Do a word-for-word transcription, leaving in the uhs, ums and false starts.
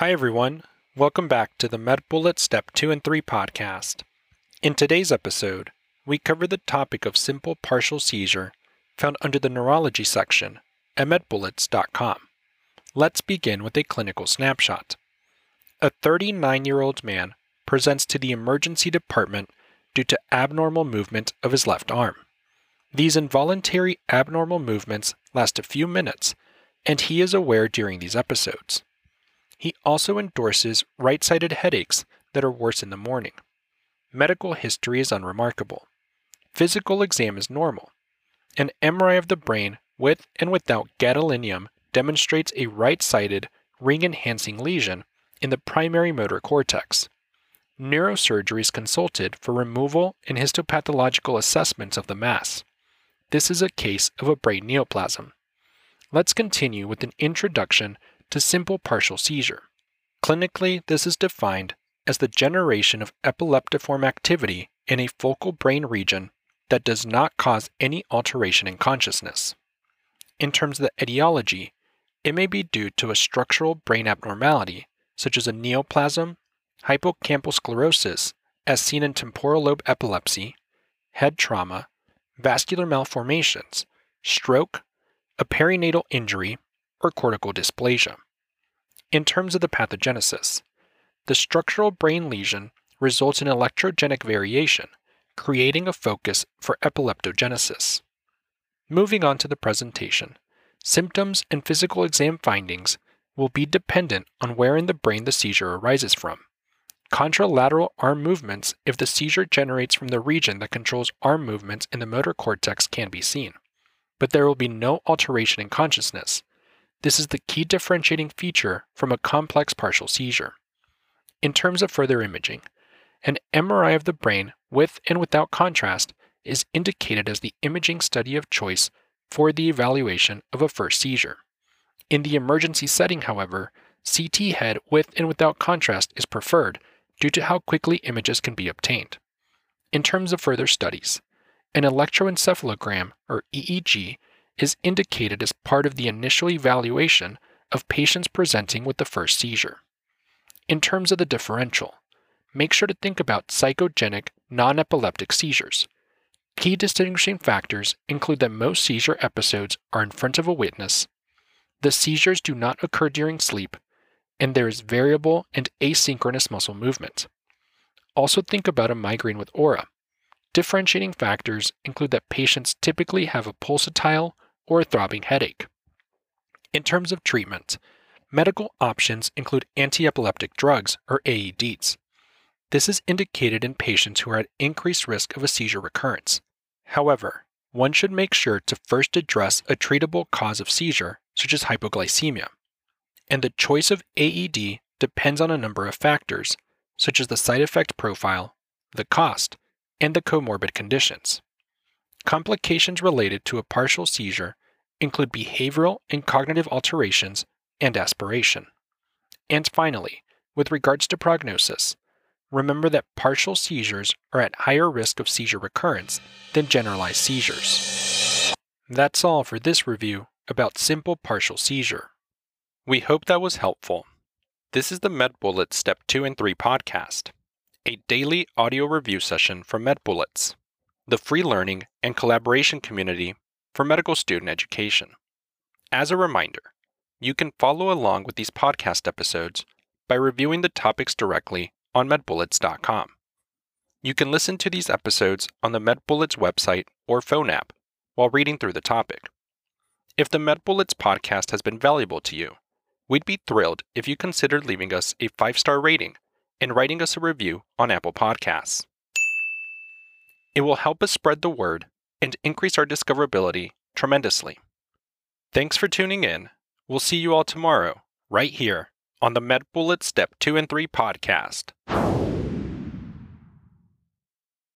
Hi everyone, welcome back to the MedBullets Step two and three podcast. In today's episode, we cover the topic of simple partial seizure found under the neurology section at med bullets dot com. Let's begin with a clinical snapshot. A thirty-nine-year-old man presents to the emergency department due to abnormal movement of his left arm. These involuntary abnormal movements last a few minutes, and he is aware during these episodes. He also endorses right-sided headaches that are worse in the morning. Medical history is unremarkable. Physical exam is normal. An M R I of the brain with and without gadolinium demonstrates a right-sided, ring-enhancing lesion in the primary motor cortex. Neurosurgery is consulted for removal and histopathological assessments of the mass. This is a case of a brain neoplasm. Let's continue with an introduction to simple partial seizure. Clinically, this is defined as the generation of epileptiform activity in a focal brain region that does not cause any alteration in consciousness. In terms of the etiology, it may be due to a structural brain abnormality, such as a neoplasm, hippocampal sclerosis, as seen in temporal lobe epilepsy, head trauma, vascular malformations, stroke, a perinatal injury, or cortical dysplasia. In terms of the pathogenesis, the structural brain lesion results in electrogenic variation, creating a focus for epileptogenesis. Moving on to the presentation, symptoms and physical exam findings will be dependent on where in the brain the seizure arises from. Contralateral arm movements, if the seizure generates from the region that controls arm movements in the motor cortex, can be seen, but there will be no alteration in consciousness. This is the key differentiating feature from a complex partial seizure. In terms of further imaging, an M R I of the brain with and without contrast is indicated as the imaging study of choice for the evaluation of a first seizure. In the emergency setting, however, C T head with and without contrast is preferred due to how quickly images can be obtained. In terms of further studies, an electroencephalogram, or E E G, is indicated as part of the initial evaluation of patients presenting with the first seizure. In terms of the differential, make sure to think about psychogenic, non-epileptic seizures. Key distinguishing factors include that most seizure episodes are in front of a witness, the seizures do not occur during sleep, and there is variable and asynchronous muscle movement. Also think about a migraine with aura. Differentiating factors include that patients typically have a pulsatile or a throbbing headache. In terms of treatment, medical options include antiepileptic drugs, or A E Ds. This is indicated in patients who are at increased risk of a seizure recurrence. However, one should make sure to first address a treatable cause of seizure, such as hypoglycemia, and the choice of A E D depends on a number of factors, such as the side effect profile, the cost, and the comorbid conditions. Complications related to a partial seizure include behavioral and cognitive alterations and aspiration. And finally, with regards to prognosis, remember that partial seizures are at higher risk of seizure recurrence than generalized seizures. That's all for this review about simple partial seizure. We hope that was helpful. This is the MedBullets Step two and three podcast, a daily audio review session from MedBullets, the free learning and collaboration community for medical student education. As a reminder, you can follow along with these podcast episodes by reviewing the topics directly on med bullets dot com. You can listen to these episodes on the MedBullets website or phone app while reading through the topic. If the MedBullets podcast has been valuable to you, we'd be thrilled if you considered leaving us a five-star rating and writing us a review on Apple Podcasts. It will help us spread the word and increase our discoverability tremendously. Thanks for tuning in. We'll see you all tomorrow, right here, on the MedBullets Step two and three podcast.